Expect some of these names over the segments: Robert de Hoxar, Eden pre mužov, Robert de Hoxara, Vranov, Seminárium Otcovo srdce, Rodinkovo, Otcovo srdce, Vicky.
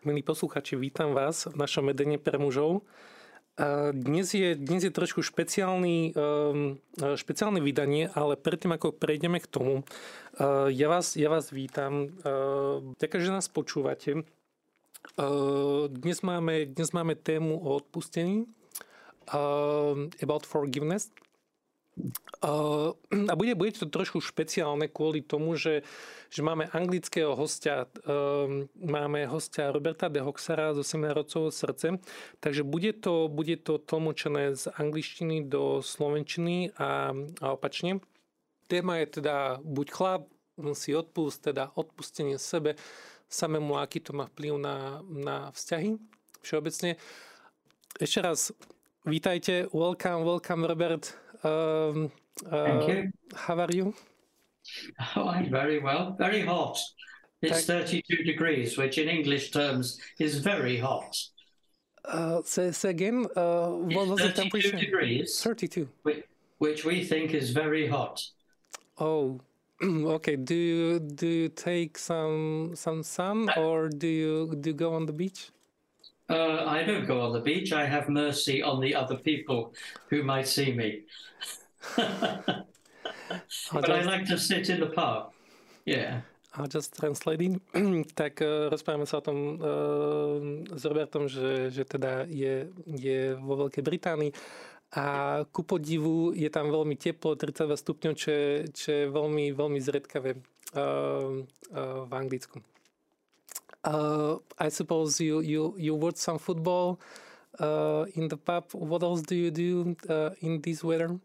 Milí posluchači, vítam vás v našom Edene pre mužov. Dnes je trošku špeciálne vydanie, ale predtým, ako prejdeme k tomu, ja vás vítam. Ďakujem, že nás počúvate. Dnes máme tému o odpustení, about forgiveness. A bude to trošku špeciálne kvôli tomu, že máme anglického hostia, Roberta de Hoxara zo Seminárium Otcovo srdce, takže bude to tlmočené z angličtiny do slovenčiny a opačne. Téma je teda buď chlap, si odpust, teda odpustenie sebe, samému, aký to má vplyv na vzťahy všeobecne. Ešte raz, vítajte, welcome Robert. Thank you. How are you? Oh, I'm very well. Very hot. It's 32 degrees, which in English terms is very hot. Say again. What was the temperature? 32 degrees. 32. Which we think is very hot. Oh, okay. Do you take some sun, or do you go on the beach? I don't go on the beach. I have mercy on the other people who might see me. But I like to sit in the park. Yeah. I'll just translate. Tak rozprávame sa o tom s Robertom, že teda je vo Veľkej Británii a ku podivu je tam veľmi teplo, 32 stupňov, čo je veľmi, veľmi zriedkavé v Anglicku. I suppose you watch some football in the pub. What else do you do in this weather?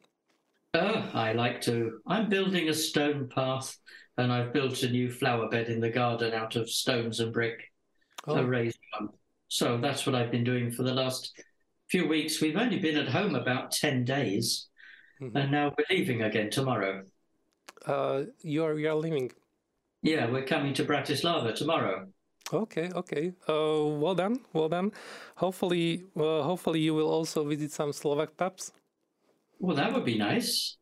I like to. I'm building a stone path, and I've built a new flower bed in the garden out of stones and brick, a raised one. So that's what I've been doing for the last few weeks. We've only been at home about 10 days, mm-hmm. and now we're leaving again tomorrow. You are leaving? Yeah, we're coming to Bratislava tomorrow. Okay. Well done. Hopefully you will also visit some Slovak pubs. Well, that would be nice.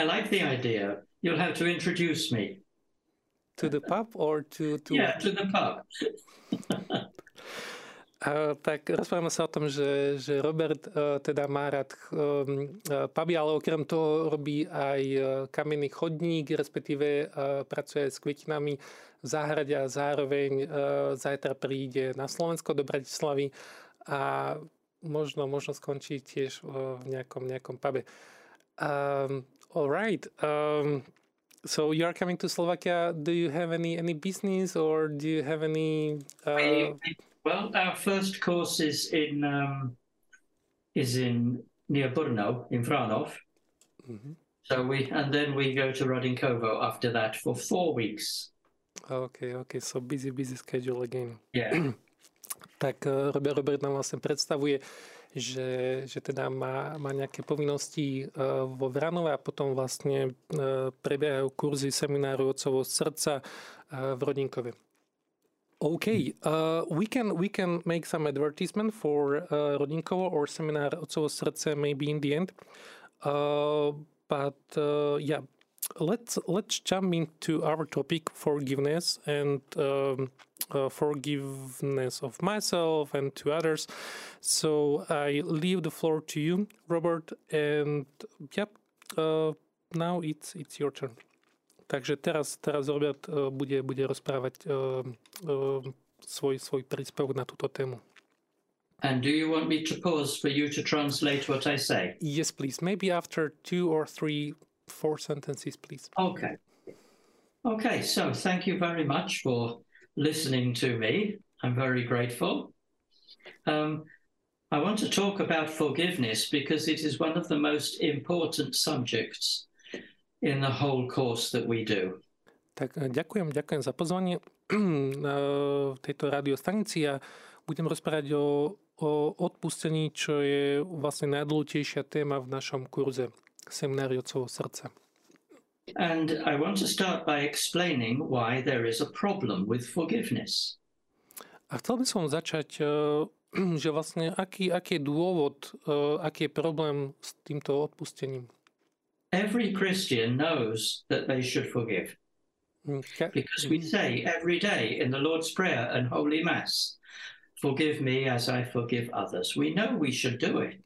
I like the idea. You'll have to introduce me. To the pub or to... Yeah, to the pub. Tak rozprávame sa o tom, že Robert teda má rád puby, ale okrem toho robí aj kamenný chodník, respektíve pracuje s kvetinami v záhrade a zároveň zajtra príde na Slovensko do Bratislavy a možno skončí tiež v nejakom pube. Alright. So you are coming to Slovakia. Do you have any business or do you have any... Well, our first course is in near Brno, in Vranov. Mm-hmm. So then we go to Rodinkovo after that for 4 weeks. Okay. So busy schedule again. Yeah. Tak Robert nám vlastne predstavuje, že teda má nejaké povinnosti vo Vranove a potom vlastne prebiehajú kurzy Semináru Otcovo srdca v Rodinkove. Okay, we can make some advertisement for Rodinkovo or Seminar Otcovo Srdce maybe in the end. But let's jump into our topic, forgiveness and forgiveness of myself and to others. So I leave the floor to you, Robert, and now it's your turn. Takže teraz Robert bude rozprávať svoj príspevok na túto tému. And do you want me to pause for you to translate what I say? Yes, please. Maybe after 2 or 3, 4 sentences, please. Okay, so thank you very much for listening to me. I'm very grateful. I want to talk about forgiveness because it is one of the most important subjects in the whole course that we do. Tak ďakujem za pozvanie v tejto rádiostanici a budem rozprávať o odpustení, čo je vlastne najdôležitejšia téma v našom kurze Semináriu Otcovo srdce. And I want to start by explaining why there is a problem with forgiveness. A chcel by som začať, že vlastne aký je dôvod, aký je problém s týmto odpustením. Every Christian knows that they should forgive. Because we say every day in the Lord's Prayer and Holy Mass, forgive me as I forgive others. We know we should do it.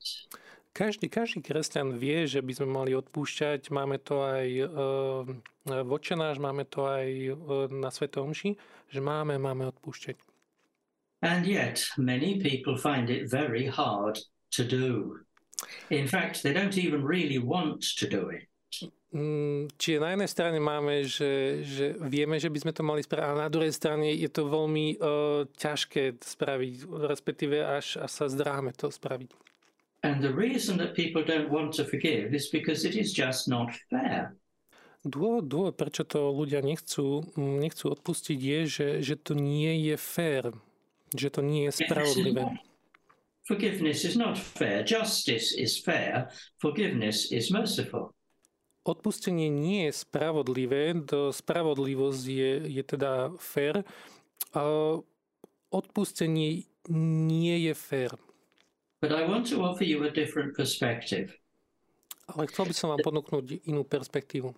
Každý kresťan vie, že by sme mali odpúšťať. Máme to aj v Otče náš, máme to aj na Svätej omši, že máme odpúšťať. And yet many people find it very hard to do. In fact, they don't even really want to do it. Čiže na jednej strane máme, že vieme, že by sme to mali spraviť, ale na druhej strane je to veľmi ťažké spraviť, respektíve až sa zdráme to spraviť. And the reason that people don't want to forgive is because it is just not fair. Dôvod, prečo to ľudia nechcú odpustiť, je, že to nie je fair, že to nie je spravodlivé. Forgiveness is not fair. Justice is fair. Forgiveness is merciful. Odpustenie nie je spravodlivé, spravodlivosť je teda fair. Odpustenie nie je fair. But I want to offer you a different perspective. Ale chcel by som vám ponúknuť inú perspektívu.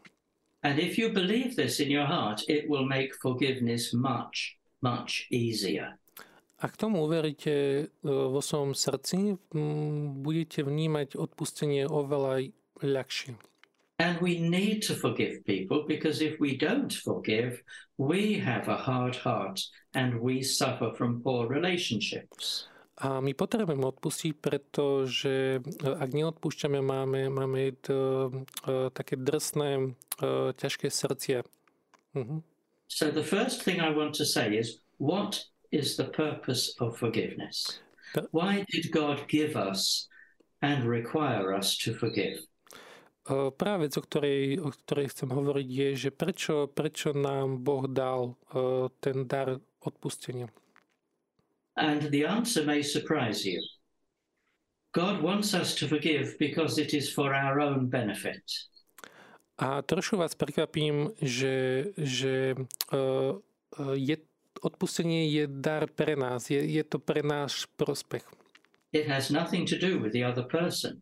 And if you believe this in your heart, it will make forgiveness much, much easier. Ak tomu uveríte vo svojom srdci, budete vnímať odpustenie oveľa ľahšie. And we need to forgive people, because if we don't forgive, we have a hard heart and we suffer from poor relationships. A my potrebujeme odpustiť, pretože ak neodpúšťame, máme také drsné, ťažké srdcia. Uh-huh. So the first thing I want to say is, what is the purpose of forgiveness? Why did God give us and require us to forgive? Práve vec, o ktorej chcem hovoriť, je, že prečo nám Boh dal ten dar odpustenia. And the answer may surprise you. God wants us to forgive because it is for our own benefit. A trošku vás prekvapím, že odpustenie je dar pre nás. Je to pre náš prospech. It has nothing to do with the other person.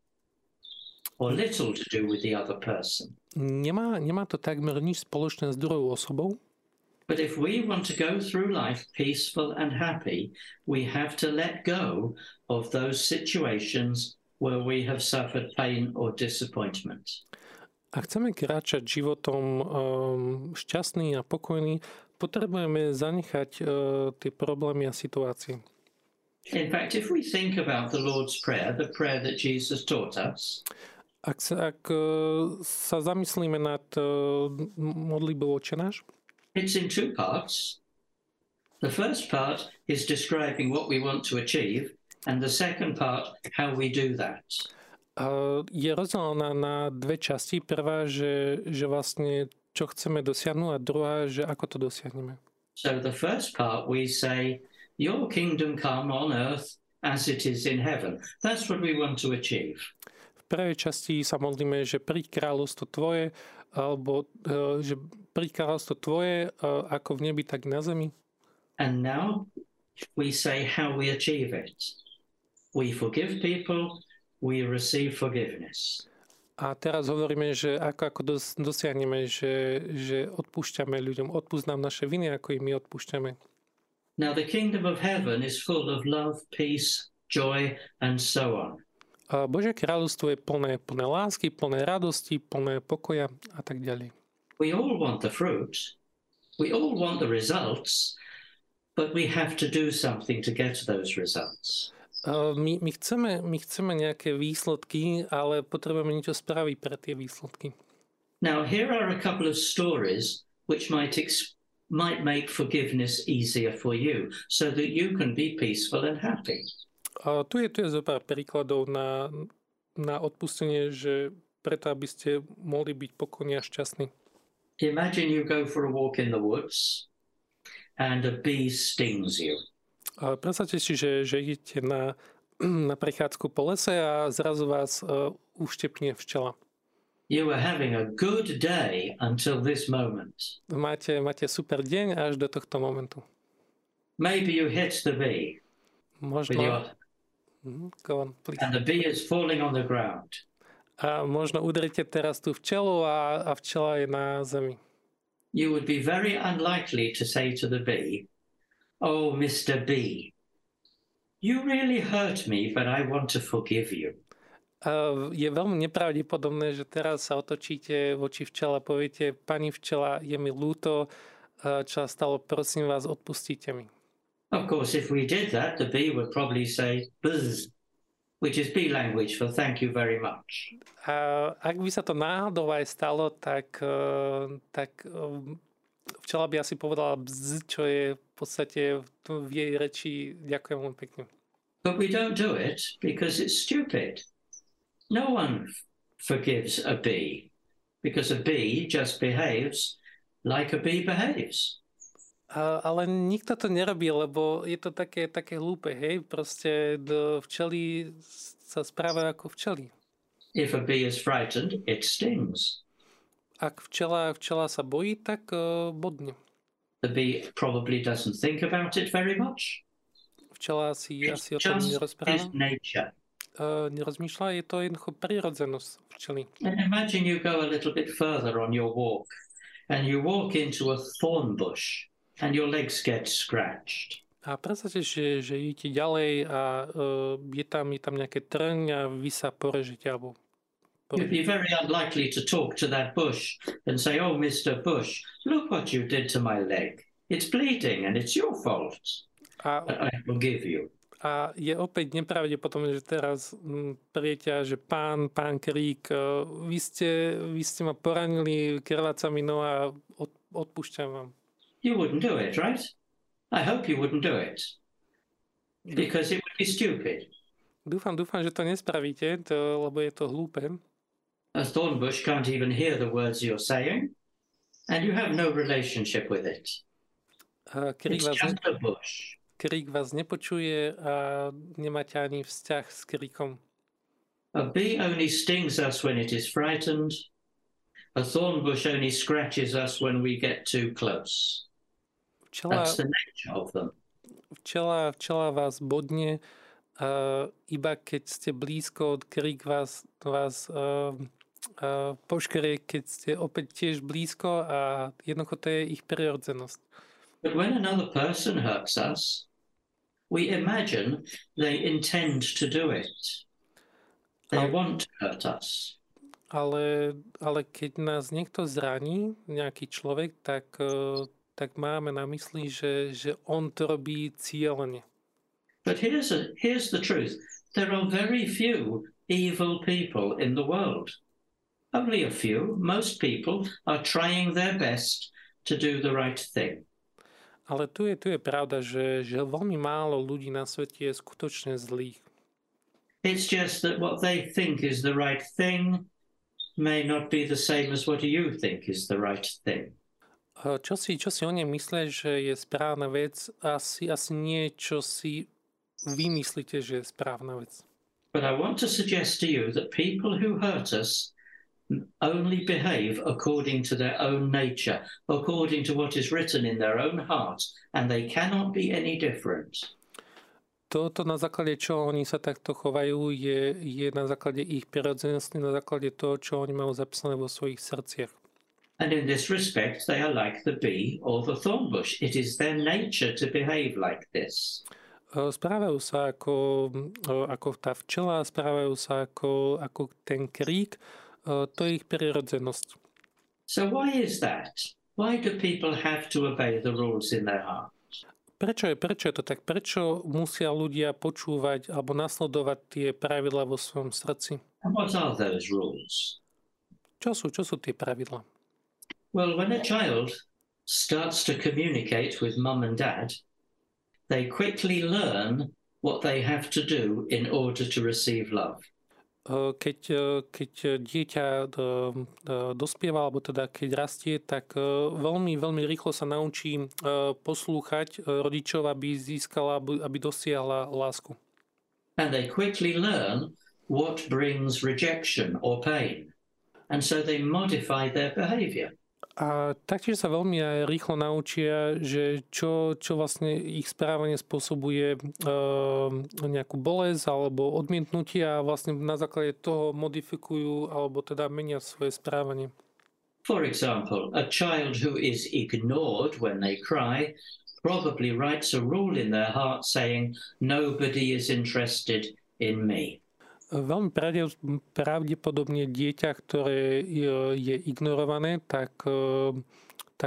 Or little to do with the other person. Nemá to takmer nič spoločné s druhou osobou. But if we want to go through life peaceful and happy, we have to let go of those situations where we have suffered pain or disappointment. Ak chceme kráčať životom šťastný a pokojný, potrebujeme zanechať tie problémy a situácie. In fact, if we think about the Lord's Prayer, the prayer that Jesus taught us, Ak sa zamyslíme nad modlitbou Otče náš, it's in two parts. The first part is describing what we want to achieve, and the second part, how we do that. Je rozdelená na dve časti. Prvá, že vlastne čo chceme dosiahnuť, a druhá, že ako to dosiahneme. So the first part we say, your kingdom come on earth as it is in heaven. That's what we want to achieve. V prvej časti sa modlíme, že príď kráľovstvo tvoje, alebo že príď kráľovstvo tvoje, ako v nebi, tak na zemi. And now we say how we achieve it. We forgive people, we receive forgiveness. A teraz hovoríme, že ako dosiahneme, že odpúšťame ľuďom, odpúsť nám naše viny, ako im my odpúšťame. Now the kingdom of heaven is full of love, peace, joy and so on. Božie kráľovstvo je plné lásky, plné radosti, plné pokoja a tak ďalej. We all want the fruit. We all want the results, but we have to do something to get those results. My chceme nejaké výsledky, ale potrebujeme niečo spraviť pre tie výsledky. Now here are a couple of stories which might make forgiveness easier for you, so that you can be peaceful and happy. Tu je zo pár príkladov na odpustenie, že preto, aby ste mohli byť pokojní a šťastní. Imagine you go for a walk in the woods and a bee stings you. Predstavte si, že idete na prechádzku po lese a zrazu vás uštepne včela. You are having a good day until this moment. Máte super deň až do tohto momentu. Maybe you hit the bee. Možno. Go on, please. And the bee is falling on the ground. A možno udrite teraz tú včelu a včela je na zemi. you would be very unlikely to say to the bee, "Oh, Mr. Bee, you really hurt me, but I want to forgive you." Je veľmi nepravdepodobné, že teraz sa otočíte voči včela a poviete: "Pani včela, je mi ľúto, čo stalo, prosím vás, odpustite mi." Of course, if we did that, the bee would probably say buzz, which is bee language for thank you very much. A ak by sa to náhodou aj stalo, tak včela by asi povedala bzz, čo je v podstate v jej reči ďakujem veľmi pekne. But we don't do it because it's stupid. No one forgives a bee because a bee just behaves like a bee behaves. Ale nikto to nerobí, lebo je to také hlúpe, hej? Proste včely sa správajú ako včely. If a bee is frightened, it stings. Ak včela sa bojí, tak bodne. The bee probably doesn't think about it very much. Včela si asi o tom nerozpráva. Nerozmýšľa, je to jednoducho prirodzenosť včely. And imagine you go a little bit further on your walk and you walk into a thorn bush. And your legs get scratched. A predstavte, že idete ďalej a je tam nejaké trň a vy sa porežete alebo. You'd be very unlikely to talk to that bush and say, "Oh, Mr. Bush, look what you did to my leg. It's bleeding and it's your fault. But I forgive you." A je opäť nepravdepodobné, že teraz prieťa, že pán Krík, vy ste ma poranili krvácami, no a odpúšťam vám. You wouldn't do it, right? I hope you wouldn't do it. Because it would be stupid. Dúfam, že to nespravíte, lebo je to hlúpe. A thorn bush can't even hear the words you're saying, and you have no relationship with it. Krík vás nepočuje a nemáte ani vzťah s kríkom. A bee only stings us when it is frightened. A thorn bush only scratches us when we get too close. That's the nature of them. Včela vás bodne, iba keď ste blízko, krík vás poškerie, keď ste opäť tiež blízko, a jednoducho to je ich prirodzenosť. But when another person hurts us, we imagine they intend to do it. They want to hurt us. Ale keď nás niekto zraní, nejaký človek, tak máme na mysli, že on to robí cieľne. But here's the truth. There are very few evil people in the world. Only a few. Most people are trying their best to do the right thing. Ale tu je pravda, že veľmi málo ľudí na svete je skutočne zlých. It's just that what they think is the right thing may not be the same as what you think is the right thing. Čo si oni myslia, že je správna vec, asi niečo si vymyslíte, že je správna vec. But I want to suggest to you that people who hurt us only behave according to their own nature, according to what is written in their own heart, and they cannot be any different. Toto, na základe čo oni sa takto chovajú, je na základe ich prirodzenosti, na základe toho, čo oni majú zapísané vo svojich srdciach. And in this respect they are like the bee or the thorn bush. It is their nature to behave like this. Správajú sa ako tá včela, správajú sa ako ten krík, to je ich prirodzenosť. So why is that? Why do people have to obey the rules in their heart? Prečo je to tak? Prečo musia ľudia počúvať alebo nasledovať tie pravidlá vo svojom srdci? Čo sú tie pravidlá? Well, when a child starts to communicate with mom and dad, they quickly learn what they have to do in order to receive love. Keď dieťa dospieva, alebo teda keď rastie, tak veľmi, veľmi rýchlo sa naučí poslúchať rodičov, aby získala, aby dosiahla lásku. And they quickly learn what brings rejection or pain. And so they modify their behavior. A taktiež sa veľmi aj rýchlo naučia, že čo vlastne ich správanie spôsobuje nejakú bolesť alebo odmietnutie, a vlastne na základe toho modifikujú alebo teda menia svoje správanie. For example, a child who is ignored when they cry probably writes a rule in their heart saying, nobody is interested in me. Veľmi pravdepodobne dieťa, ktoré je ignorované, tak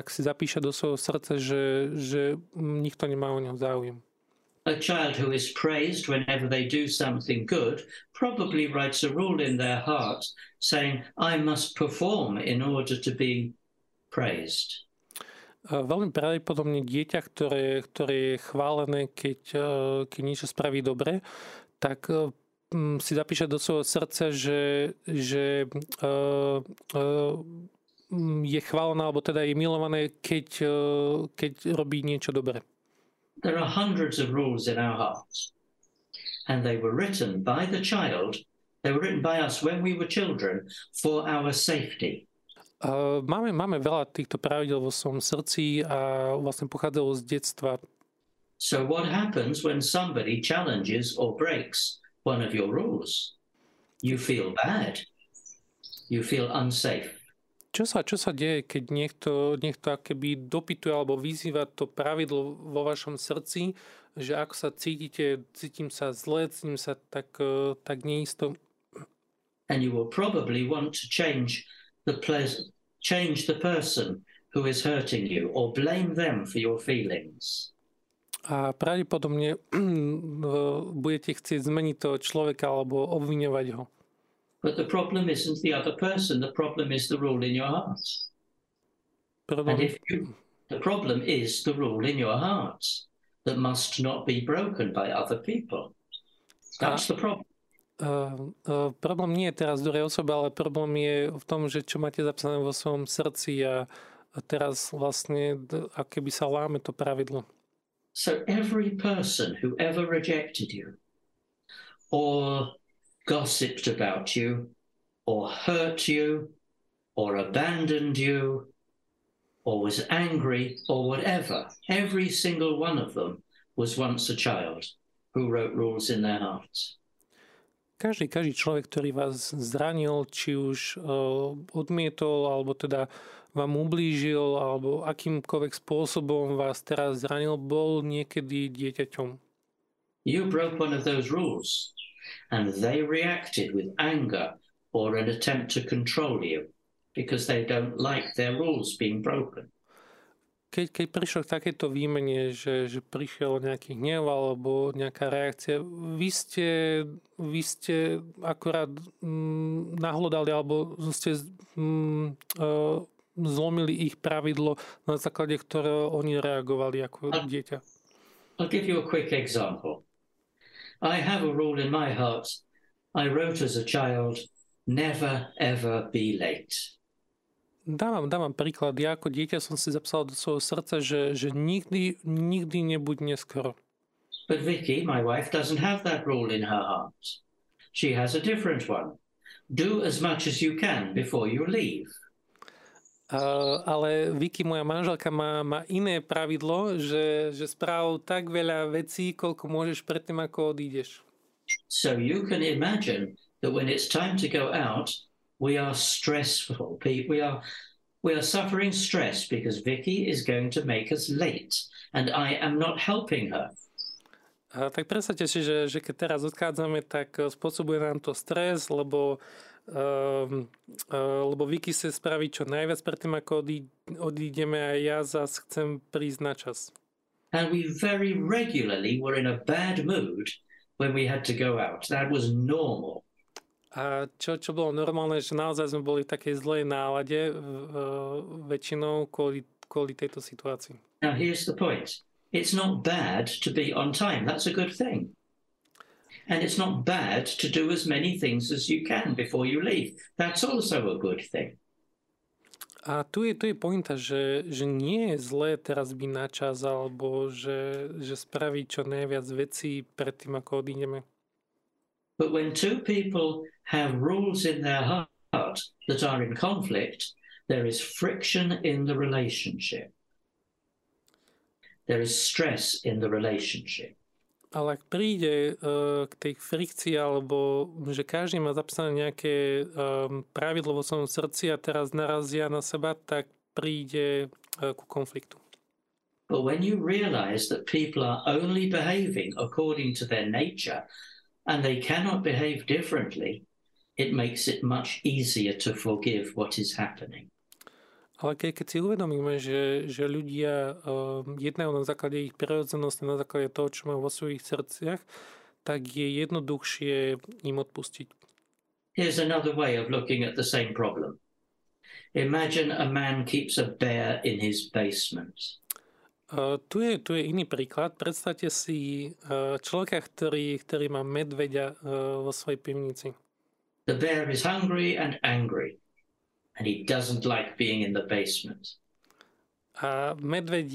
si zapíše do svojho srdca, že nikto nemá o ňom záujem. A child who is praised whenever they do something good probably writes a rule in their heart saying, I must perform in order to be praised. Veľmi pravdepodobne dieťa, ktoré je chválené, keď niečo spraví dobre, tak si zapíše do svojho srdca, že je chválená, alebo teda je milované, keď robí niečo dobre. There are hundreds of rules in our hearts, and they were written by the child, they were written by us when we were children, for our safety. Máme veľa týchto pravidel vo svojom srdci a vlastne pochádzalo z detstva. So what happens when somebody challenges or breaks one of your rules? You feel bad. You feel unsafe. Čo sa deje, keď niekto akoby dopytuje alebo vyzýva to pravidlo vo vašom srdci, že ako sa cítite, cítim sa zle, cítim sa tak neisto. And you will probably want to change the person who is hurting you or blame them for your feelings. A pravdepodobne budete chcieť zmeniť toho človeka alebo obviňovať ho. But the problem isn't the other person, the problem is the rule in your heart. And the problem is the rule in your heart that must not be broken by other people. That's the problem. Problém nie je teraz druhej osobe, ale problém je v tom, že čo máte zapísané vo svojom srdci a teraz vlastne akoby sa láme to pravidlo. So every person who ever rejected you or gossiped about you or hurt you or abandoned you or was angry or whatever, every single one of them was once a child who wrote rules in their heart. Každý človek, ktorý vás zranil, či už odmietol, alebo teda vám ublížil, alebo akýmkoľvek spôsobom vás teraz zranil, bol niekedy dieťaťom. You broke one of those rules and they reacted with anger or an attempt to control you because they don't like their rules being broken. Keď prišlo k takéto výmene, že prišiel nejaký hnev alebo nejaká reakcia, vy ste akurát nahlodali alebo ste zlomili ich pravidlo, na základe ktorého oni reagovali ako dieťa. I'll give you a quick example. I have a rule in my heart. I wrote as a child, never ever be late. Dávam príklad. Ja ako dieťa som si zapísal do svojho srdca, že nikdy nebuď neskoro. But Vicky, my wife, doesn't have that rule in her heart. She has a different one. Do as much as you can before you leave. Ale Vicky, moja manželka, má iné pravidlo, že správ tak veľa vecí, koľko môžeš predtým, ako odídeš. So you can imagine that when it's time to go out, we are stressful. We are suffering stress because Vicky is going to make us late and I am not helping her. Tak predstavte si, že keď teraz odchádzame, tak spôsobuje nám to stres, lebo Vicky sa spraví čo najviac predtým, ako odídeme a ja zase chcem prísť na čas. And we very regularly were in a bad mood when we had to go out. That was normal. A čo bolo normálne, že naozaj sme boli v takej zlej nálade väčšinou kvôli tejto situácii. Now here's the point. It's not bad to be on time. That's a good thing. And it's not bad to do as many things as you can before you leave. That's also a good thing. A tu je pointa, že nie je zlé teraz byť na čas, alebo že spraviť čo najviac vecí predtým, ako odídeme. But when two people have rules in their heart that are in conflict, there is friction in the relationship. There is stress in the relationship. Ale ak príde k tej frikcii, alebo že každý má zapísané nejaké pravidlo vo svojom srdci a teraz narazia na seba, tak príde ku konfliktu. But when you realize that people are only behaving according to their nature and they cannot behave differently, it makes it much easier to forgive what is happening. Ale keď si uvedomíme, že ľudia jednajú na základe ich prirodzenosti, na základe toho, čo majú vo svojich srdciach, tak je jednoduchšie im odpustiť. Here's another way of looking at the same problem. Imagine a man keeps a bear in his basement. Tu je iný príklad. Predstavte si človeka, ktorý má medveďa vo svojej pivnici. The bear is hungry and angry. And he doesn't like being in the basement. A medveď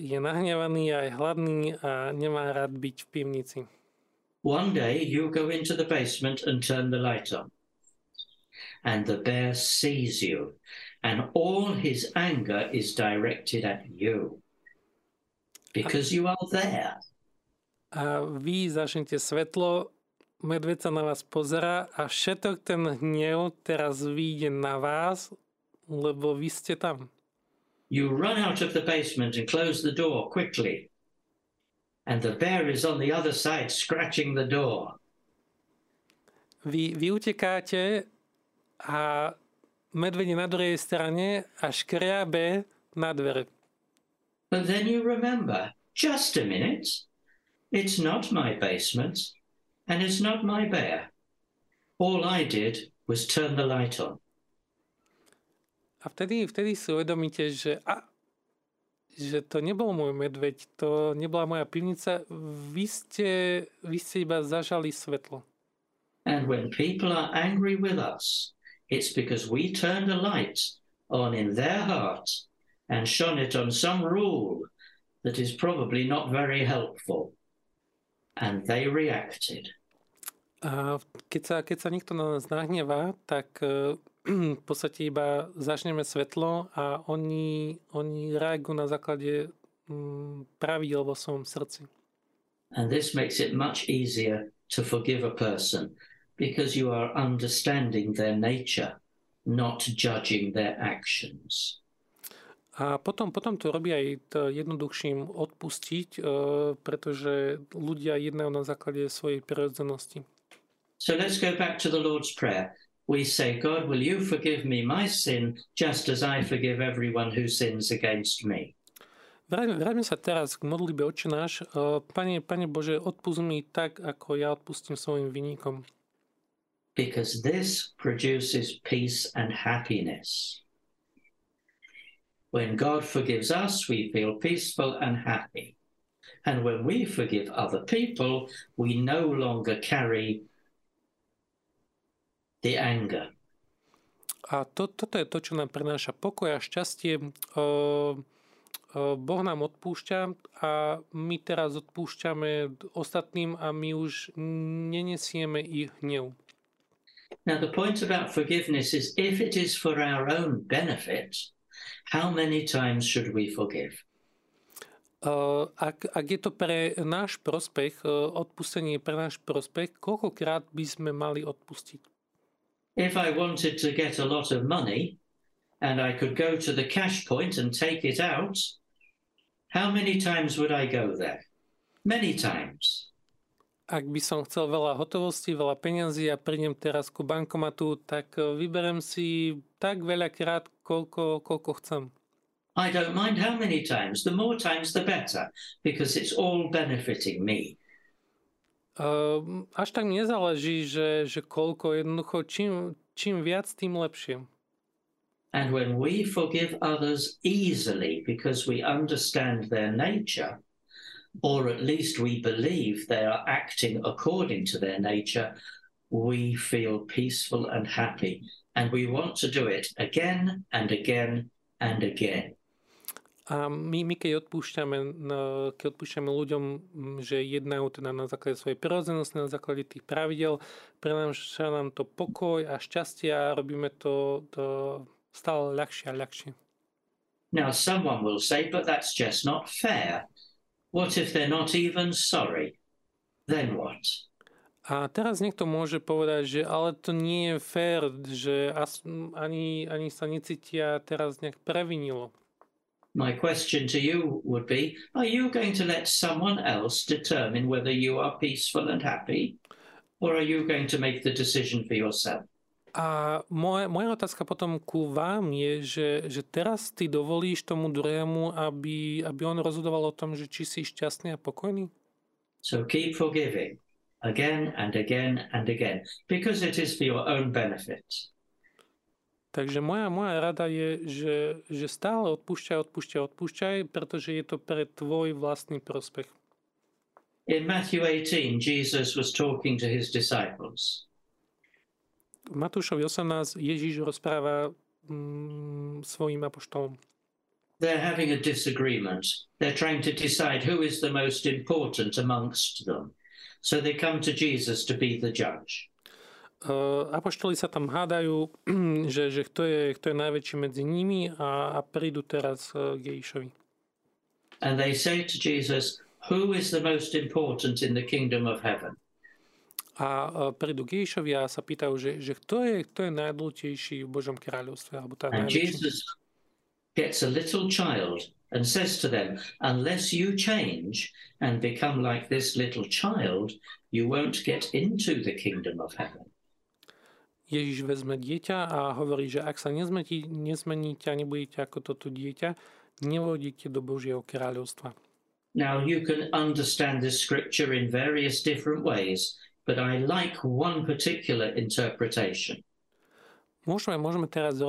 je nahnevaný a je hladný a nemá rád byť v pivnici. One day you go into the basement and turn the light on. And the bear sees you. And all his anger is directed at you. Because you are there. A vy zažnete svetlo. Medveď sa na vás pozerá a všetok ten hnev teraz vyjde na vás, lebo vy ste tam. You run out of the basement and close the door quickly. And the bear is on the other side scratching the door. Vy utekáte a medveď je na druhej strane a škriabe na dvere. But then you remember, just a minute, it's not my basement. And it's not my bear. All I did was turn the light on. A vtedy si uvedomíte, že to nebol môj medveď, to nebola moja pivnica. Vy ste iba zažali svetlo. And when people are angry with us, it's because we turned a light on in their heart and shone it on some rule that is probably not very helpful. And they reacted. A keď sa niekto na nás nahnevá, tak v podstate iba začneme svetlo a oni reagujú na základe pravidel vo svojom srdci. And this makes it much easier to forgive a person because you are understanding their nature, not judging their actions. A potom to robí aj jednoduchším odpustiť, pretože ľudia jednajú na základe svojej prirodzenosti. So let's go back to the Lord's Prayer. We say, God, will you forgive me my sin, just as I forgive everyone who sins against me. Vráťme sa teraz k modlitbe Otče náš. Pane Bože, odpusť mi tak, ako ja odpustím svojim vinníkom. Because this produces peace and happiness. When God forgives us, we feel peaceful and happy. And when we forgive other people, we no longer carry the anger. A toto je to, čo nám prináša pokoj a šťastie. Boh nám odpúšťa a my teraz odpúšťame ostatným a my už nenesieme ich hnev. Now the point about forgiveness is if it is for our own benefit, how many times should we forgive? Ak je to pre náš prospech, odpustenie pre náš prospech, koľkokrát by sme mali odpustiť? If I wanted to get a lot of money and I could go to the cash point and take it out, how many times would I go there? Many times. Ak by som chcel veľa hotovosti, veľa peňazí a prídem teraz ku bankomatu, tak vyberem si tak veľakrát, koľko chcem. I don't mind how many times. The more times, the better. Because it's all benefiting me. Až tak mi nezáleží, že koľko, jednoducho, čím viac, tým lepšie. And when we forgive others easily, because we understand their nature, or at least we believe they are acting according to their nature, we feel peaceful and happy. And we want to do it again and again and again. A my keď odpúšťame ľuďom, že jednajú teda na základe svojej prirodzenosti, na základe tých pravidel, prináša nám to pokoj a šťastie a robíme to stále ľahšie a ľahšie. Now someone will say, but that's just not fair. What if they're not even sorry? then what? A teraz niekto môže povedať, že ale to nie je fér, že ani sa necítia teraz nejak previnilo. My question to you would be, are you going to let someone else determine whether you are peaceful and happy, or are you going to make the decision for yourself? A moja otázka potom ku vám je, že teraz ty dovolíš tomu druhému, aby on rozhodoval o tom, že či si šťastný a pokojný? So keep forgiving. Again and again and again, because it is for your own benefit. Takže moja rada je, že stále odpúšťaj, pretože je to pre tvoj vlastný prospech. In Matthew 18 Jesus was talking to his disciples. V Matúšovi 18 Ježiš rozpráva svojim apoštolom. They're having a disagreement. They're trying to decide who is the most important amongst them. So they come to Jesus to be the judge. Apoštoli sa tam hádajú, že kto je najväčší medzi nimi a prídu teraz k Ježišovi. And they say to Jesus, who is the most important in the kingdom of heaven? A prídu k Ježišovi a sa pýtajú, že kto je najdôležitejší v Božom kráľovstve, alebo tá najväčší. And Jesus gets a little child and says to them, unless you change and become like this little child, you won't get into the kingdom of heaven. Ježiš vezme dieťa a hovorí, že ak sa nezmeníte a nebudete ako toto dieťa, nevôjdete do Božieho kráľovstva. Now you can understand this scripture in various different ways, but I like one particular interpretation. Môžeme teraz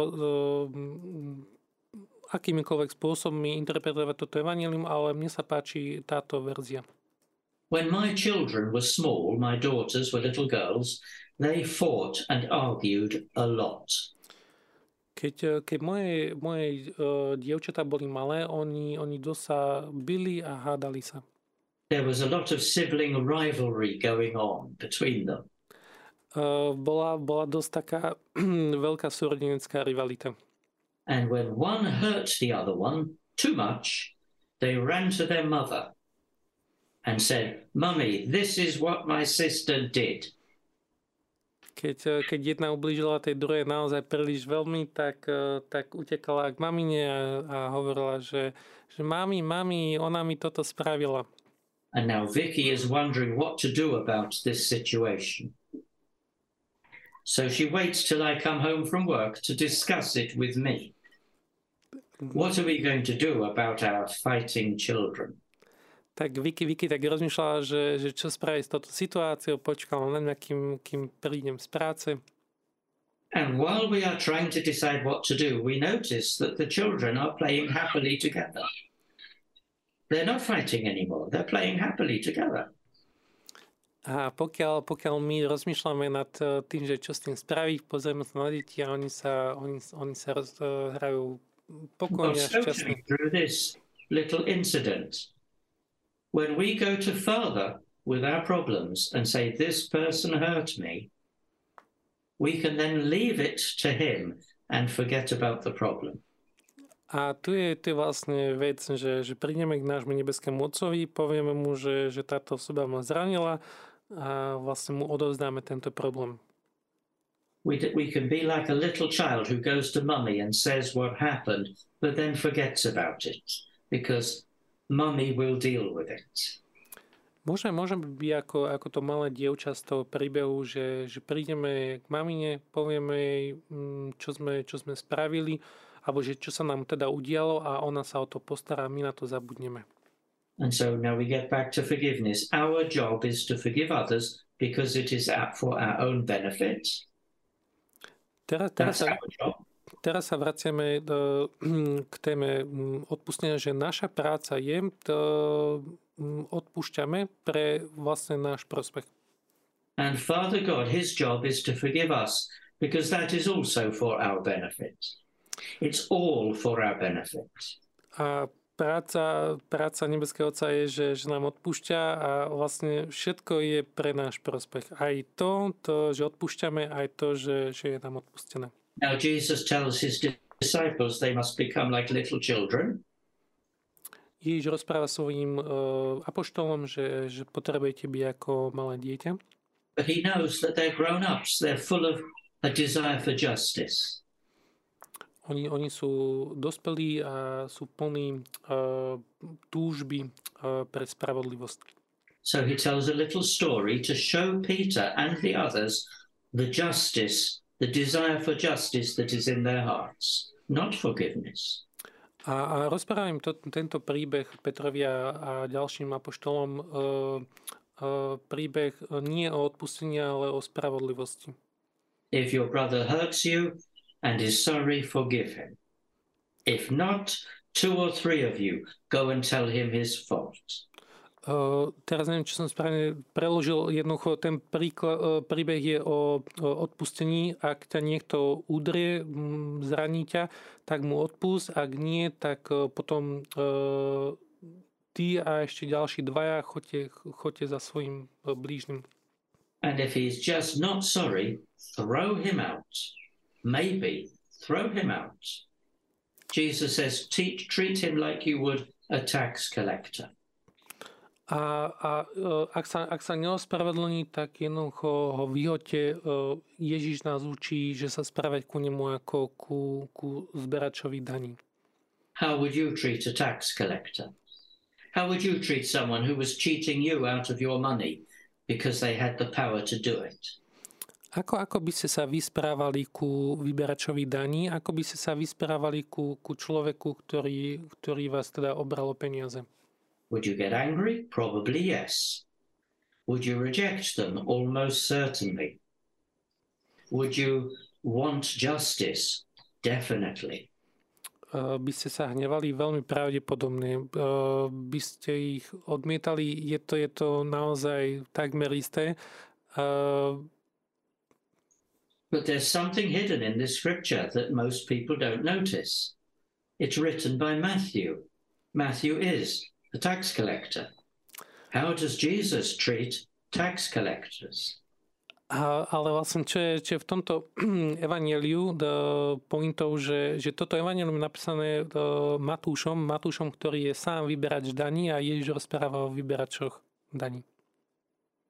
akýmikoľvek spôsobmi interpretovať toto evanjelium, ale mne sa páči táto verzia. When my children were small, my daughters were little girls, they fought and argued a lot. Keď moje dievčatá boli malé, oni dosa bili a hádali sa. There was a lot of sibling rivalry going on between them. Bola dosť taká veľká súrodenecká rivalita. And when one hurt the other one too much, they ran to their mother and said, Mummy, this is what my sister did. Keď jedna ublížila tej druhej naozaj príliš veľmi, tak utekala k mamine a hovorila, že mami, ona mi toto spravila. And now Vicky is wondering what to do about this situation. So she waits till I come home from work to discuss it with me. What are we going to do about our fighting children? Tak Vicky tak rozmýšľala, že čo spraviť s touto situáciou, počkala len kým prídem z práce. And while we are trying to decide what to do, we notice that the children are playing happily together. They're not fighting anymore, they're playing happily together. A pokiaľ my rozmýšľame nad tým, že čo s tým spraviť, pozrieme sa na deti a oni sa hrajú pokojne a šťastne. Through this little incident, when we go to further with our problems and say, this person hurt me, we can then leave it to him and forget about the problem. A tu je vlastne vec, že prídeme k nášmu nebeskému otcovi, povieme mu, že táto osoba ma zranila a vlastne mu odovzdáme tento problém. We can be like a little child who goes to mummy and says what happened, but then forgets about it, because mummy will deal with it. Môžeme byť ako to malé dievča z toho príbehu, že prídeme k mamine, povieme jej, čo sme spravili, alebo že čo sa nám teda udialo a ona sa o to postará, my na to zabudneme. And so now we get back to forgiveness. Our job is to forgive others because it is for our own benefit. Teraz sa vraciame k téme odpustenia, že naša práca je, odpúšťame pre vlastne náš prospech. And Father God, his job is to forgive us because that is also for our benefit. It's all for our benefit. A práca nebeského Otca je, že nám odpúšťa a vlastne všetko je pre náš prospech. Aj to, že odpúšťame, aj to, že je nám odpustené. Now Jesus tells his disciples they must become like little children. Ježiš rozpráva svojim apoštolom, že potrebujete byť ako malé dieťa. But he knows that they're grown-ups. They're full of a desire for justice. Oni sú dospelí a sú plní túžby pre spravodlivosť. So he tells a little story to show Peter and the others the justice, the desire for justice that is in their hearts, not forgiveness. A rozprávam tento príbeh Petrovia a ďalším apoštolom, príbeh nie o odpustení, ale o spravodlivosti. If your brother hurts you and is sorry, forgive him. If not, 2 or 3 of you go and tell him his fault. Teraz neviem, či som správne preložil. Jednoducho ten príbeh je o odpustení. Ak ťa niekto udrie, zraní ťa, tak mu odpust. Ak nie, tak potom ty a ešte ďalší dvaja chodte za svojim blížnym. And if he's just not sorry, throw him out. Maybe throw him out. Jesus says, treat him like you would a tax collector. A ak sa neospravedlní, tak jednoducho ho vyhoďte. Ježiš nás učí, že sa správať ku nemu ako ku zberačovi daní. How would you treat a tax collector? How would you treat someone who was cheating you out of your money because they had the power to do it? Ako by ste sa vysprávali ku vyberačovi daní? Ako by ste sa vysprávali ku človeku, ktorý vás teda obral o peniaze? Would you get angry? Probably yes. Would you reject them? Almost certainly. Would you want justice? Definitely. By ste sa hnevali veľmi pravdepodobne. By ste ich odmietali, je to naozaj takmer isté. But there's something hidden in this scripture that most people don't notice. It's written by Matthew. Matthew is a tax collector. How does Jesus treat tax collectors? Ale vlastne, čo je v tomto evanjeliu pointou, že toto evanjelium je napísané Matúšom, ktorý je sám vyberač daní a Ježiš rozpráva o vyberačoch daní.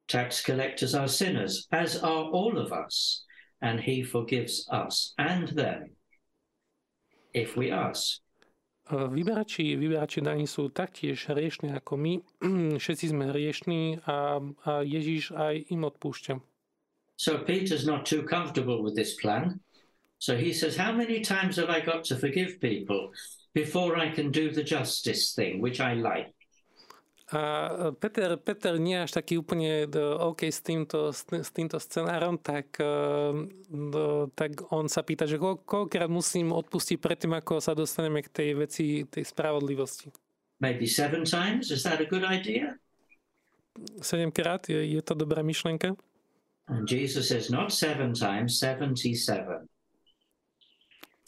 Tax collectors are sinners, as are all of us, and he forgives us and them if we ask. Vyberači daní sú taktiež hriešni ako my. Všetci sme hriešni a Ježiš aj im odpúšťa. So Peter's not too comfortable with this plan. So he says, how many times have I got to forgive people before I can do the justice thing, which I like? A Peter nie až taký úplne OK s týmto scenárom, tak on sa pýta, že koľkokrát musím odpustiť predtým, ako sa dostaneme k tej veci, tej spravodlivosti. Maybe 7 times? Is that a good idea? 7-krát? Je to dobrá myšlenka? And Jesus says, not 7 times, 77.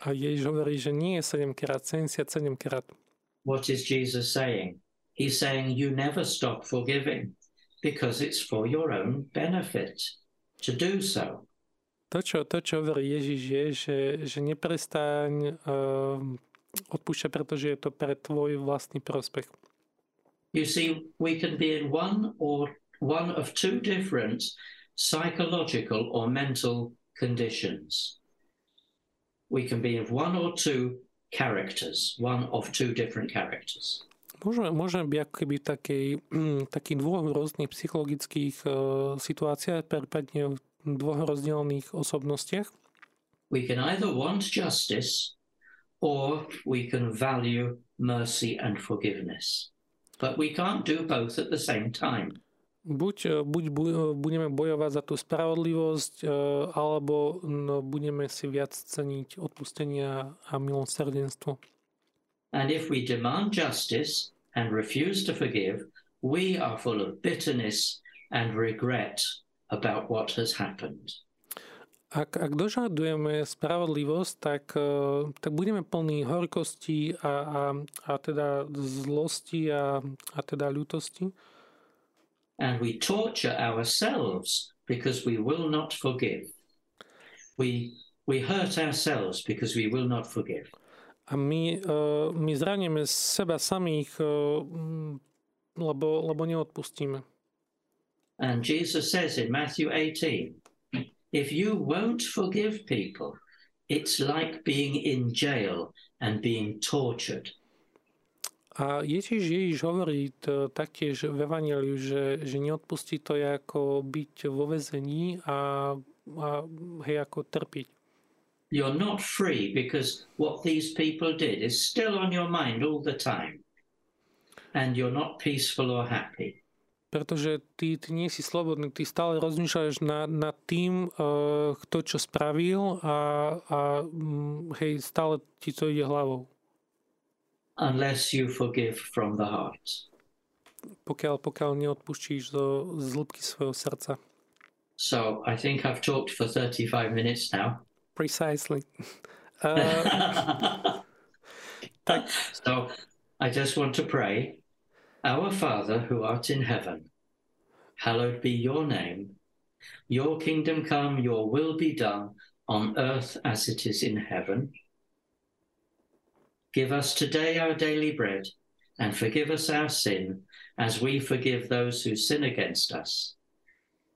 A Ježiš hovorí, že nie je 7-krát, 77-krát. What is Jesus saying? He's saying you never stop forgiving because it's for your own benefit to do so. To čo hovorí Ježiš je, že neprestaň odpúšťať, pretože je to pre tvoj vlastný prospech. You see, we can be in one of two different psychological or mental conditions. We can be of one of two different characters. Môžeme byť ako keby takých dvoch rôznych psychologických situáciách, prípadne v dvoch rozdielných osobnostiach. We can either want justice or we can value mercy and forgiveness. But we can't do both at the same time. Buď budeme bojovať za tú spravodlivosť, alebo budeme si viac ceniť odpustenia a milosrdenstvo. And if we demand justice and refuse to forgive, we are full of bitterness and regret about what has happened. Ak dožadujeme spravodlivosť, tak budeme plní horkosti a teda zlosti a teda ľútosti. And we torture ourselves because we will not forgive. We hurt ourselves because we will not forgive. A my zraníme seba samých, lebo neodpustíme. And Jesus says in Matthew 18, if you won't forgive people, it's like being in jail and being tortured. A Ježiš hovorí taktiež v Evangeliu, že neodpustí, to je ako byť vo väzení a hej, ako trpiť. You're not free because what these people did is still on your mind all the time. And you're not peaceful or happy. Pretože ty nie si slobodný, ty stále rozmýšľaš nad tým, kto čo spravil a hej, stále ti to ide hlavou. Unless you forgive from the heart. Pokiaľ neodpustíš z hĺbky svojho srdca. So I think I've talked for 35 minutes now. Precisely. Tak. So I just want to pray. Our Father who art in heaven, hallowed be your name. Your kingdom come, your will be done on earth as it is in heaven. Give us today our daily bread and forgive us our sin as we forgive those who sin against us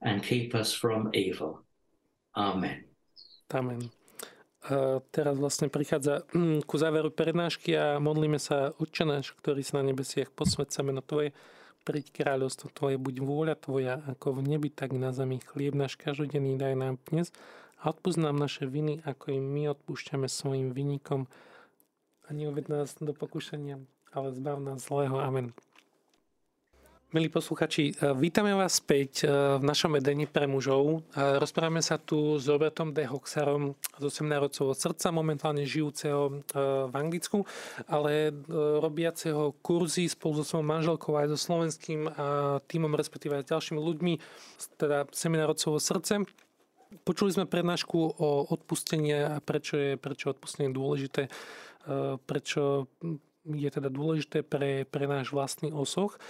and keep us from evil. Amen. Amen. Teraz vlastne prichádza ku záveru prednášky a modlíme sa: Otče náš, ktorý si na nebesiach, posväť sa meno Tvoje, príď kráľovstvo Tvoje, buď vôľa Tvoja ako v nebi, tak na zemi. Chlieb náš každodenný daj nám dnes a odpúsť nám naše viny, ako i my odpúšťame svojim vinníkom, a neuveď nás do pokušenia, ale zbav nás zlého. Amen. Milí posluchači, vítame vás späť v našom Edeni pre mužov. Rozprávame sa tu s Robertom de Hoxarom zo Seminárium Otcovo srdca, momentálne žijúceho v Anglicku, ale robiaceho kurzy spolu so svojou manželkou aj so slovenským tímom, respektíve aj s ďalšími ľuďmi, teda Seminárium Otcovo srdce. Počuli sme prednášku o odpustení a prečo odpustenie je dôležité, prečo je teda dôležité pre náš vlastný osoch.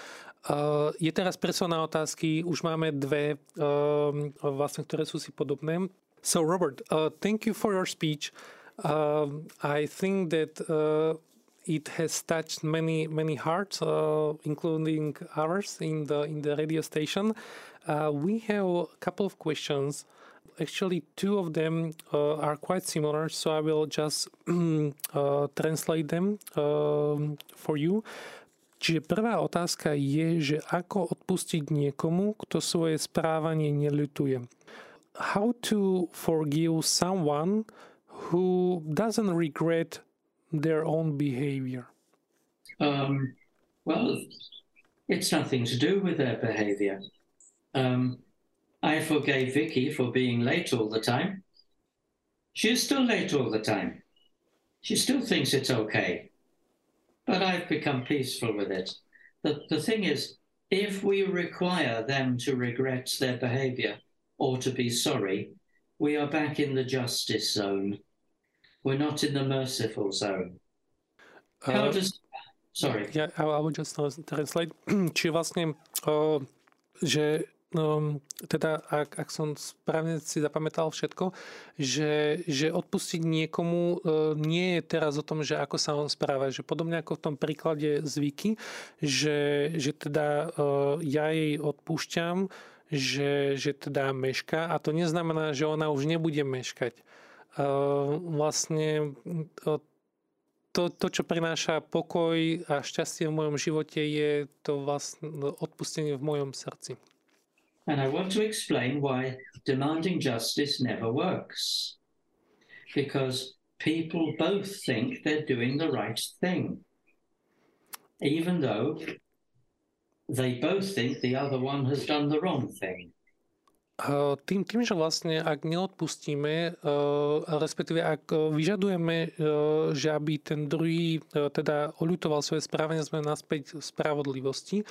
Je teraz priestor na otázky. Už máme dve, vlastne, ktoré sú si podobné. So Robert, thank you for your speech. I think that it has touched many hearts, including ours in the radio station. We have a couple of questions. Actually, two of them are quite similar, so I will just translate them for you. Čiže prvá otázka je, že ako odpustiť niekomu, kto svoje správanie neľutuje. How to forgive someone who doesn't regret their own behavior? Well, it's nothing to do with their behavior. I forgave Vicky for being late all the time. She's still late all the time. She still thinks it's okay. But I've become peaceful with it. The thing is, if we require them to regret their behavior or to be sorry, we are back in the justice zone. We're not in the merciful zone. How does... Sorry. Yeah, I will just translate. Či vlastne, teda, ak som správne si zapamätal všetko, že odpustiť niekomu nie je teraz o tom, že ako sa on správa. Že podobne ako v tom príklade z Vicky, že teda ja jej odpúšťam, že teda meška, a to neznamená, že ona už nebude meškať. Vlastne to, čo prináša pokoj a šťastie v mojom živote, je to vlastne odpustenie v mojom srdci. And I want to explain why demanding justice never works. Because people both think they're doing the right thing, even though they both think the other one has done the wrong thing. Tým, že vlastne ak neodpustíme, respektíve ak vyžadujeme, že aby ten druhý teda oľutoval svoje správanie, sme naspäť spravodlivosti.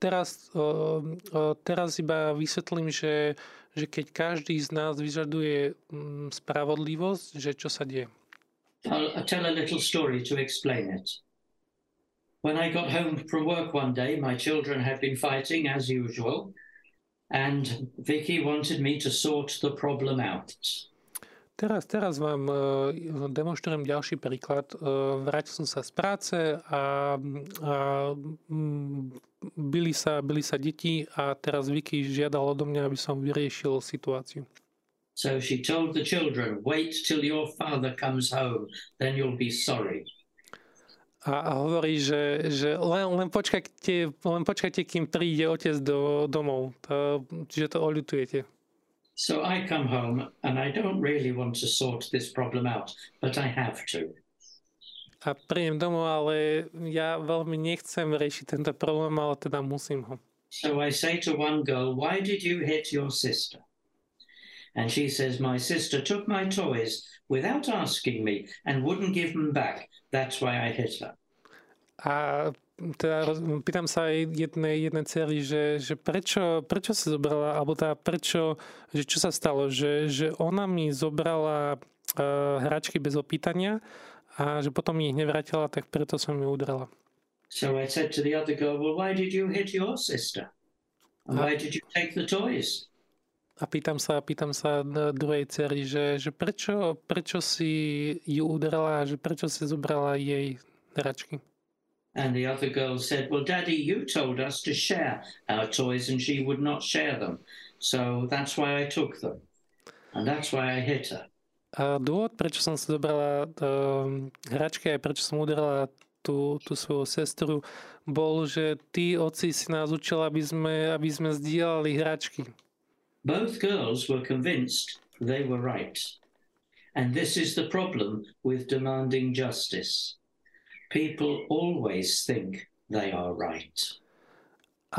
Teraz iba vysvetlím, že keď každý z nás vyžaduje spravodlivosť, že čo sa deje. I'll tell a little story to explain it. When I got home from work one day, my children had been fighting as usual. And Vicky wanted me to sort the problem out. Teraz vám demonstrujem ďalší príklad. Vrátil som sa z práce a byli sa deti a teraz Vicky žiadala odo mňa, aby som vyriešil situáciu. So she told the children, wait till your father comes home, then you'll be sorry. A hovorí, že len počkajte, kým príde otec domov. Čiže to oľutujete. So I come home and I don't really want to sort this problem out, but I have to. A príjem domov, ale ja veľmi nechcem riešiť tento problém, ale teda musím ho. So I say to one girl, why did you hit your sister? And she says, my sister took my toys without asking me and wouldn't give them back. That's why I hit her. A teda pýtam sa aj jednej dcery, že prečo sa zobrala, alebo tá prečo, že čo sa stalo, že ona mi zobrala hračky bez opýtania a že potom mi ich nevrátila, tak preto som ju udrela. So I said to the other girl, well, why did you hit your sister? And why did you take the toys? A pýtam sa druhej dcery, že prečo si ju udrela, že prečo si zobrala jej hračky. And the other girl said, well, Daddy, you told us to share our toys and she would not share them. So that's why I took them. And that's why I hit her. A dôvod, prečo som si zobrala hračky a prečo som uderala tú svoju sestru, bol, že ty, oci, si nás učil, aby sme zdieľali hračky. Both girls were convinced they were right. And this is the problem with demanding justice. People always think they are right.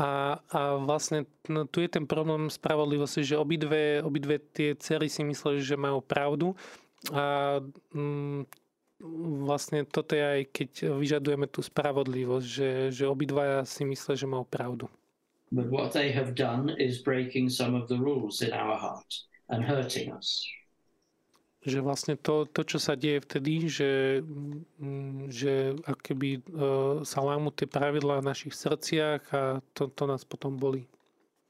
A vlastne tu je ten problém spravodlivosti, že obidve tie dcery si mysleli, že majú pravdu. A vlastne toto je aj, keď vyžadujeme tú spravodlivosť, že obidvaja si myslia, že majú pravdu. But what they have done is breaking some of the rules in our heart and hurting us. Že vlastne to, čo sa deje vtedy, že akoby sa lámu tie pravidlá v našich srdciach a to nás potom bolí.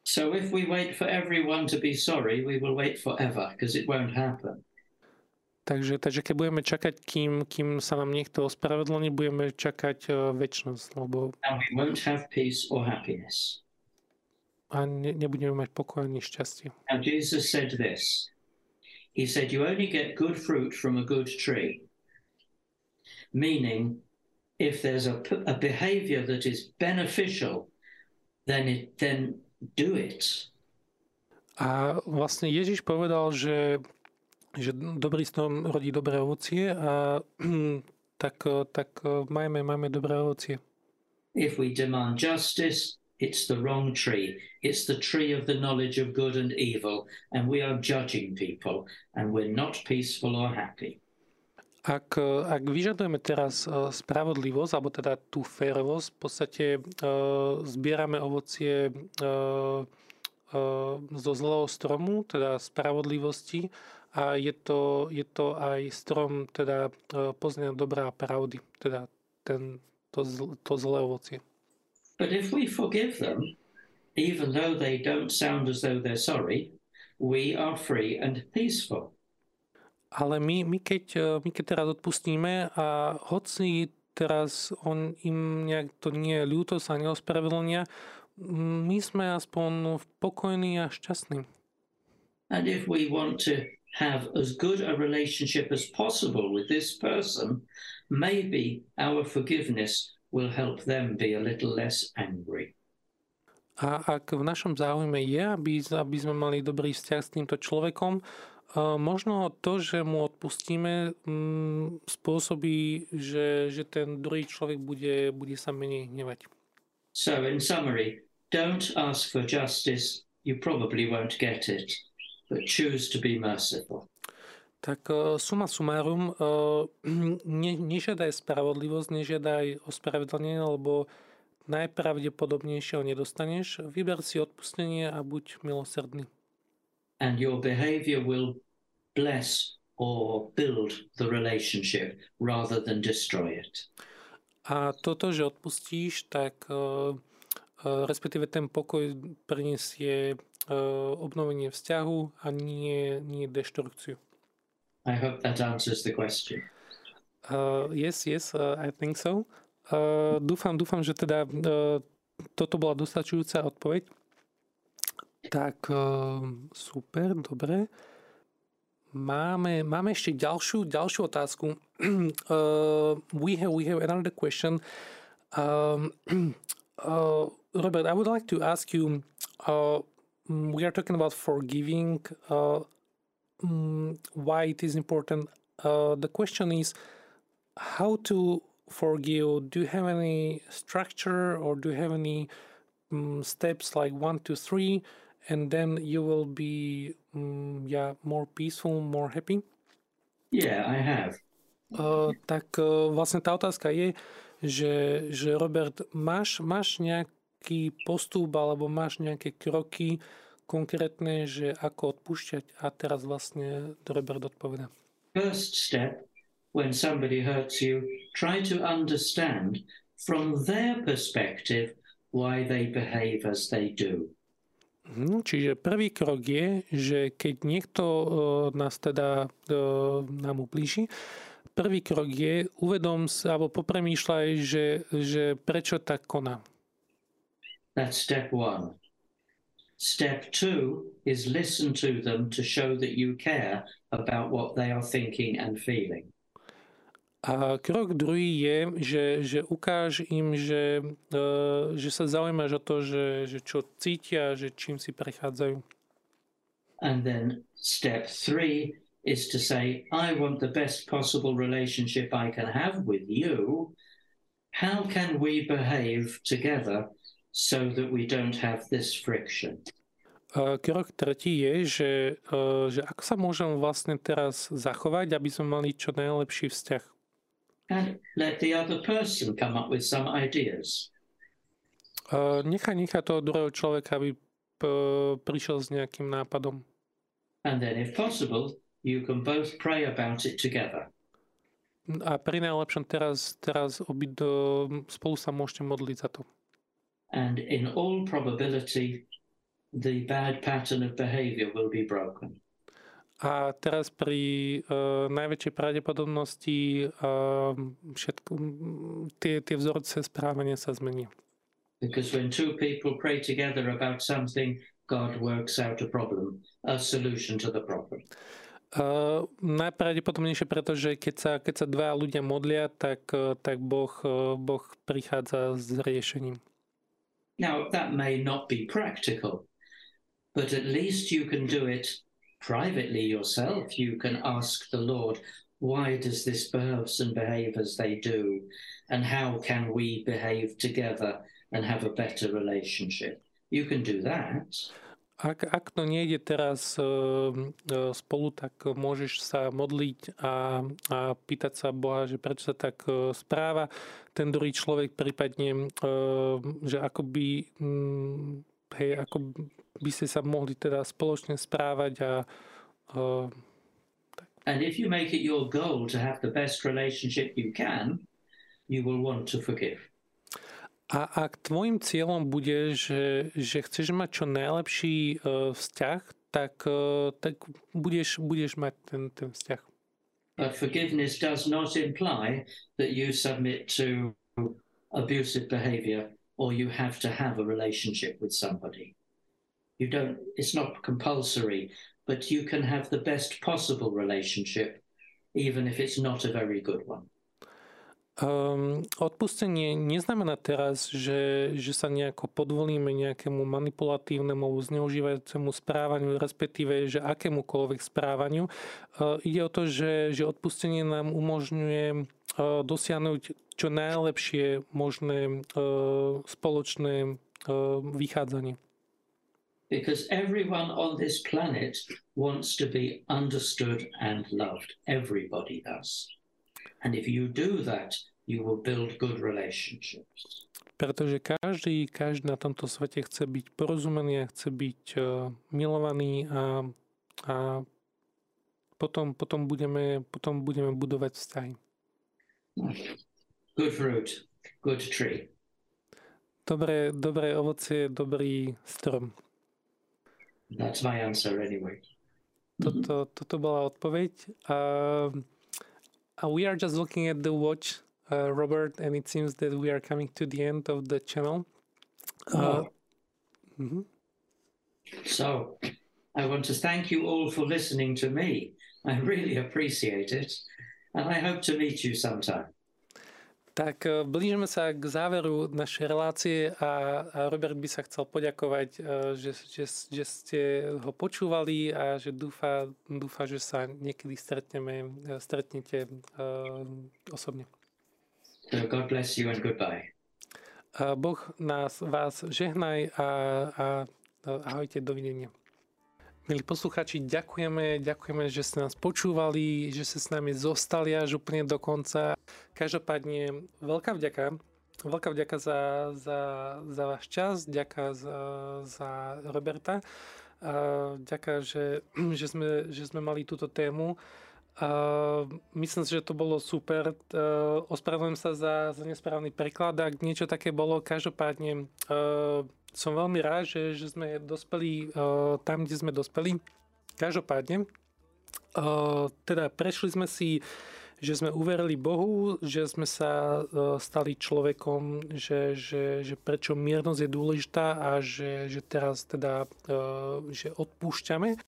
So if we wait for everyone to be sorry, we will wait forever, because it won't happen. Takže keď budeme čakať, kým sa nám niekto ospravedlní, budeme čakať večnosť, lebo and we won't have peace or happiness. A nebudeme mať pokoj ani šťastie. Now Jesus said this. He said, you only get good fruit from a good tree. Meaning, if there's a behavior that is beneficial, then do it. A vlastne Ježiš povedal, že dobrý strom rodí dobré ovocie a tak máme dobré ovocie. If we demand justice, it's the wrong tree. It's the tree of the knowledge of good and evil. And we are judging people. And we're not peaceful or happy. Ak vyžadujeme teraz spravodlivosť, alebo teda tú férovosť, v podstate zbierame ovocie zo zlého stromu, teda spravodlivosti. A je to aj strom teda poznania dobrá pravdy, teda to zlé ovocie. But if we forgive them, even though they don't sound as though they're sorry, we are free and peaceful. Ale my keď teraz odpustíme a hoci teraz on im nejak to nie je ľútosť a neospravedlnia, my sme aspoň pokojní a šťastní. And if we want to have as good a relationship as possible with this person, maybe our forgiveness will help them be a little less angry. A ak v našom záujme je, aby sme mali dobrý vzťah s týmto človekom, možno to, že mu odpustíme, spôsobí, že ten druhý človek bude sa menej hnevať. So in summary, don't ask for justice, you probably won't get it, but choose to be merciful. Tak suma sumárum, nežiadaj spravodlivosť, nežiadaj ospravedlnenie, lebo najpravdepodobnejšie ho nedostaneš. Vyber si odpustenie a buď milosrdný. And your behavior will bless or build the relationship rather than destroy it. A toto, že odpustíš, tak respektíve ten pokoj prinesie obnovenie vzťahu a nie deštrukciu. I hope that answers the question. Yes, I think so. Dúfam, že teda toto bola dostačujúca odpoveď. Tak, super, dobre. Máme ešte ďalšiu otázku. We have another question. Robert, I would like to ask you, we are talking about forgiving, why it is important. The question is, how to forgive? Do you have any structure, or do you have any steps like 1, 2, 3, and then you will be more peaceful, more happy? Yeah, I have. Tak vlastne tá otázka je, že Robert, máš nejaký postup alebo máš nejaké kroky konkrétne, že ako odpúšťať? A teraz vlastne Robert odpovedá. First step, when somebody hurts you, try to understand from their perspective why they behave as they do. Čiže prvý krok je, že keď niekto nás teda nám ublíži, prvý krok je uvedom sa alebo popremýšľaj, že prečo tak koná. That's step one. Step two is listen to them to show that you care about what they are thinking and feeling. A krok druhý je, že ukáž im, že sa zaujímaš o to, že čo cítia, že čím si prechádzajú. And then step three is to say, I want the best possible relationship I can have with you. How can we behave together so that we don't have this friction? Krok tretí je, že ako sa môžem vlastne teraz zachovať, aby sme mali čo najlepší vzťah. And let the other person come up with some ideas. Nechá toho druhého človeka, aby prišiel s nejakým nápadom. And then if possible, you can both pray about it together. A pri najlepšom teraz spolu sa môžete modliť za to. And in all probability, the bad pattern of behavior will be broken. A teraz pri najväčšej pravdepodobnosti všetko tie vzorce správania sa zmenia. Because when two people pray together about something, God works out a problem, a solution to the problem. Najpravdepodobnejšie, pretože keď sa dva ľudia modlia, tak Boh prichádza s riešením. Now that may not be practical, but at least you can do it privately yourself. You can ask the Lord, why does this person behave as they do? And how can we behave together and have a better relationship? You can do that. Ak to nejde teraz spolu, tak môžeš sa modliť a pýtať sa Boha, že prečo sa tak správa ten druhý človek, prípadne, že ako by ste sa mohli teda spoločne správať a tak. And if you make it your goal to have the best relationship you can, you will want to forgive. A ak tvojim cieľom bude, že chceš mať čo najlepší vzťah, tak budeš mať ten vzťah. But forgiveness does not imply that you submit to abusive behavior or you have to have a relationship with somebody. You don't, it's not compulsory, but you can have the best possible relationship, even if it's not a very good one. Odpustenie neznamená teraz, že sa nejako podvolíme nejakému manipulatívnemu, zneužívajúcemu správaniu, respektíve, že akémukoľvek správaniu. Ide o to, že odpustenie nám umožňuje dosiahnuť čo najlepšie možné spoločné vychádzanie. Because everyone on this planet wants to be understood and loved. Everybody does. And if you do that, you will build good relationships. Pretože každý na tomto svete chce byť porozumený, chce byť milovaný a potom budeme budovať vzťahy. Good fruit, good tree. Dobré ovocie, dobrý strom. That's my answer anyway. Toto bola odpoveď. We are just looking at the watch, Robert, and it seems that we are coming to the end of the channel. So, I want to thank you all for listening to me. I really appreciate it. And I hope to meet you sometime. Tak blížime sa k záveru našej relácie a Robert by sa chcel poďakovať, že ste ho počúvali a že dúfa, že sa niekedy stretnete osobne. God bless you and goodbye. Boh vás žehnaj a ahojte, dovidenia. Milí poslucháči, ďakujeme, že ste nás počúvali, že ste s nami zostali až úplne do konca. Každopádne veľká vďaka za váš čas, ďaká za Roberta, ďaká, že sme mali túto tému. Myslím si, že to bolo super. Ospravedlňujem sa za nesprávny preklad, ak niečo také bolo. Každopádne som veľmi rád, že sme dospeli tam, kde sme dospeli. Každopádne teda prešli sme si, že sme uverili Bohu, že sme sa stali človekom, že prečo miernosť je dôležitá a že teraz teda že odpúšťame.